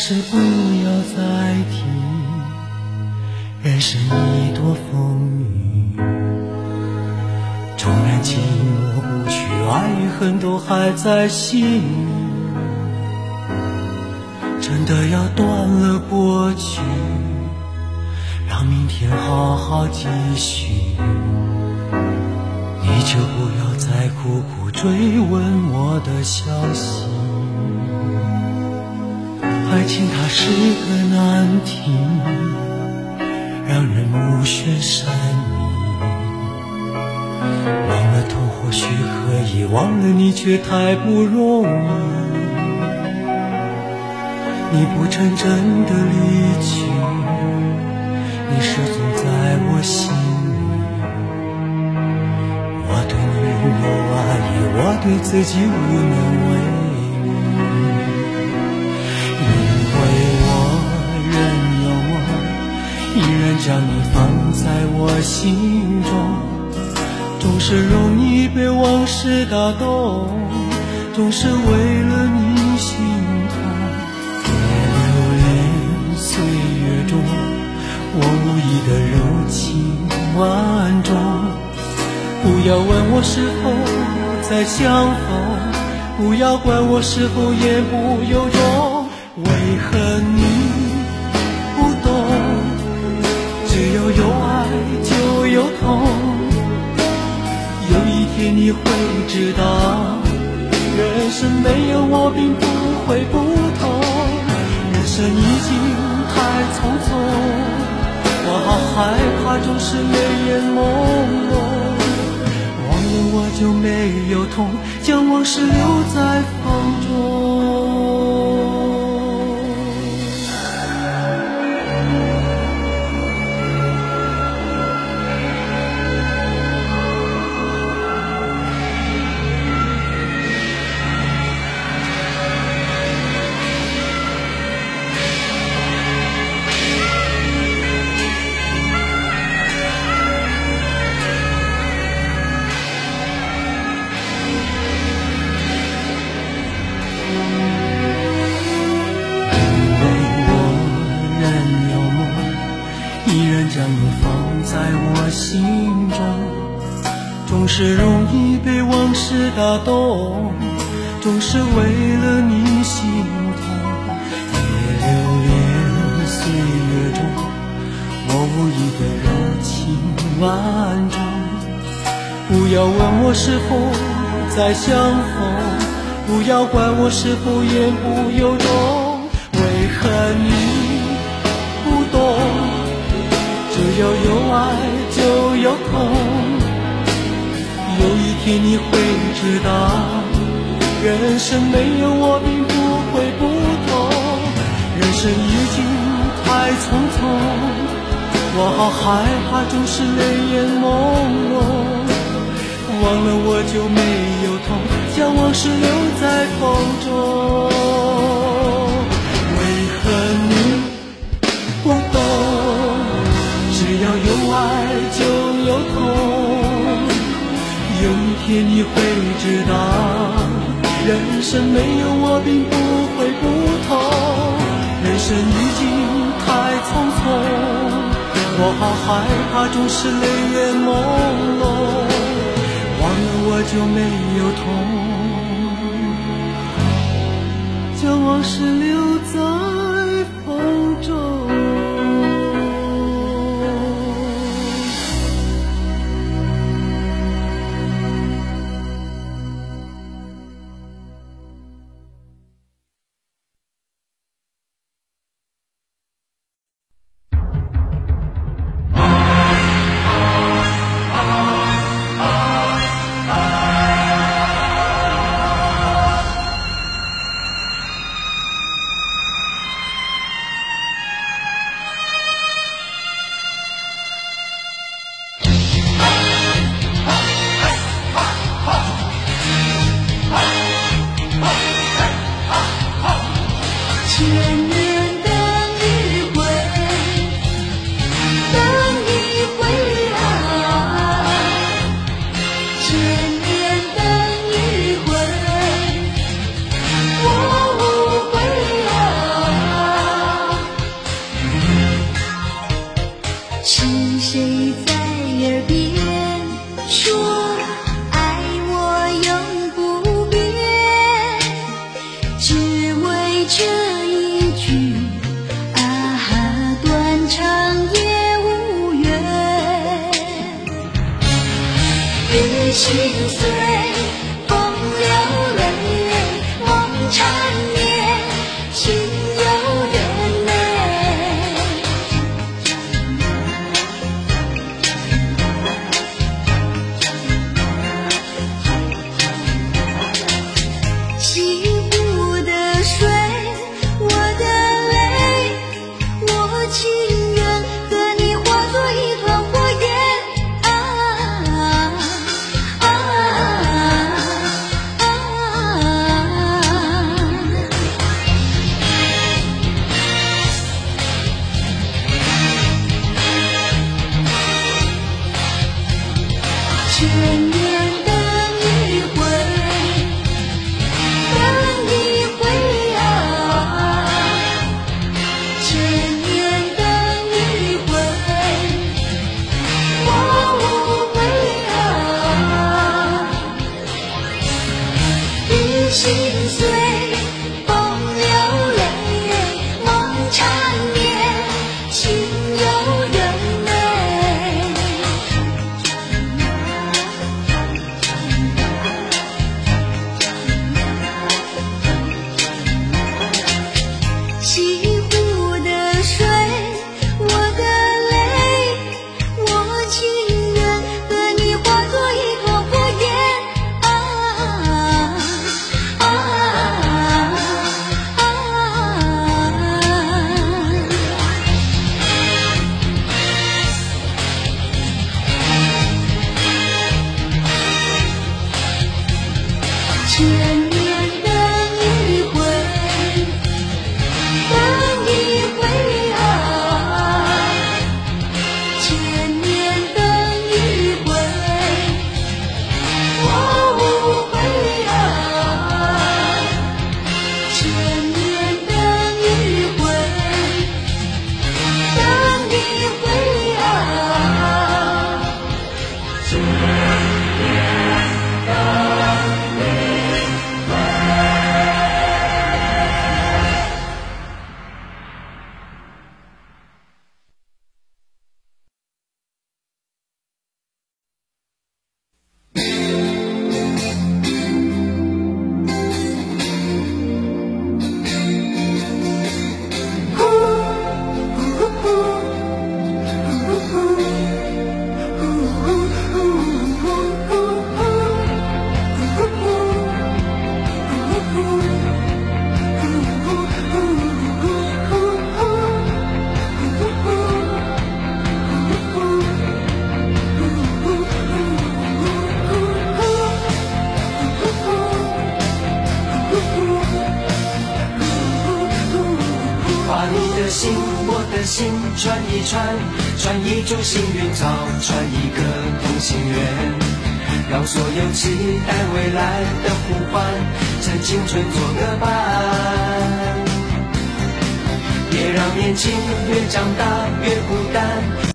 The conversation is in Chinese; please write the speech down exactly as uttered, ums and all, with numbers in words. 事不要再提，人生已多风雨，纵然寂寞不去，爱与恨都还在心里。真的要断了过去，让明天好好继续。你就不要再苦苦追问我的消息，爱情它是个难题，让人目眩神迷。忘了痛或许可以，忘了你却太不容易。你不曾真的离去，你始终在我心里。我对你仍有爱意，我对自己无能为力。依然将你放在我心中，总是容易被往事打动，总是为了你心痛。别流连岁月中，我无意的柔情万种。不要问我是否再相逢，不要管我是否言不由衷。为何你只有有爱就有痛，有一天你会知道，人生没有我并不会不同。人生已经太匆匆，我好害怕总是泪眼朦胧。忘了我就没有痛，将往事留在风中。总是容易被往事打动，总是为了你心痛。别留恋岁月中，我无意的柔情万种。不要问我是否再相逢，不要管我是否言不由衷。为何你不懂，只有有爱就有痛，有一天你会知道，人生没有我并不会不同。人生已经太匆匆，我好害怕总是泪眼朦胧。忘了我就没有痛，将往事留在风中。为何你不懂，只要有爱就有痛，有一天你会知道，人生没有我并不会不同。人生已经太匆匆，我好害怕总是泪眼朦胧。忘了我就没有痛，将往事留在风中。是心碎，风流泪，梦缠绵，心有人泪。西湖的水，我的泪，我情愿和你化作一团火焰。眷恋等一回，等一回啊，眷恋等一回，我无悔啊。与心碎，风流泪，梦缠绵，心有人泪。西湖的水，我的泪，我情愿和你化作一团火焰。啊啊啊啊！眷恋等一回，等一回啊，眷恋等一回，我无悔啊，眷恋等一回，等一回啊，眷恋等一回。把你的心，我的心串一串，串一株幸运草，串一个同心圆，让所有期待未来的呼唤，趁青春做个伴。别让年轻越长大越孤单。